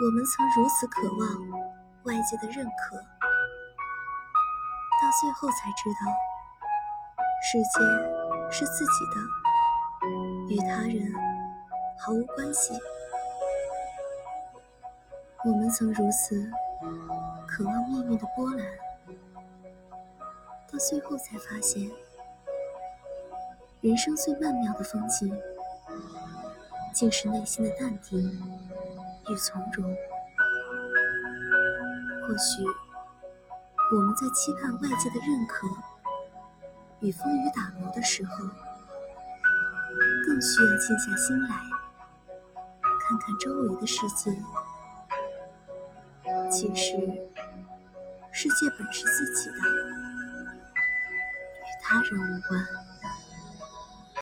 我们曾如此渴望外界的认可，到最后才知道，世界是自己的，与他人毫无关系。我们曾如此渴望命运的波澜，到最后才发现，人生最曼妙的风景，竟是内心的淡定与从容。或许我们在期盼外界的认可与风雨打磨的时候，更需要静下心来看看周围的世界。其实世界本是自己的，与他人无关。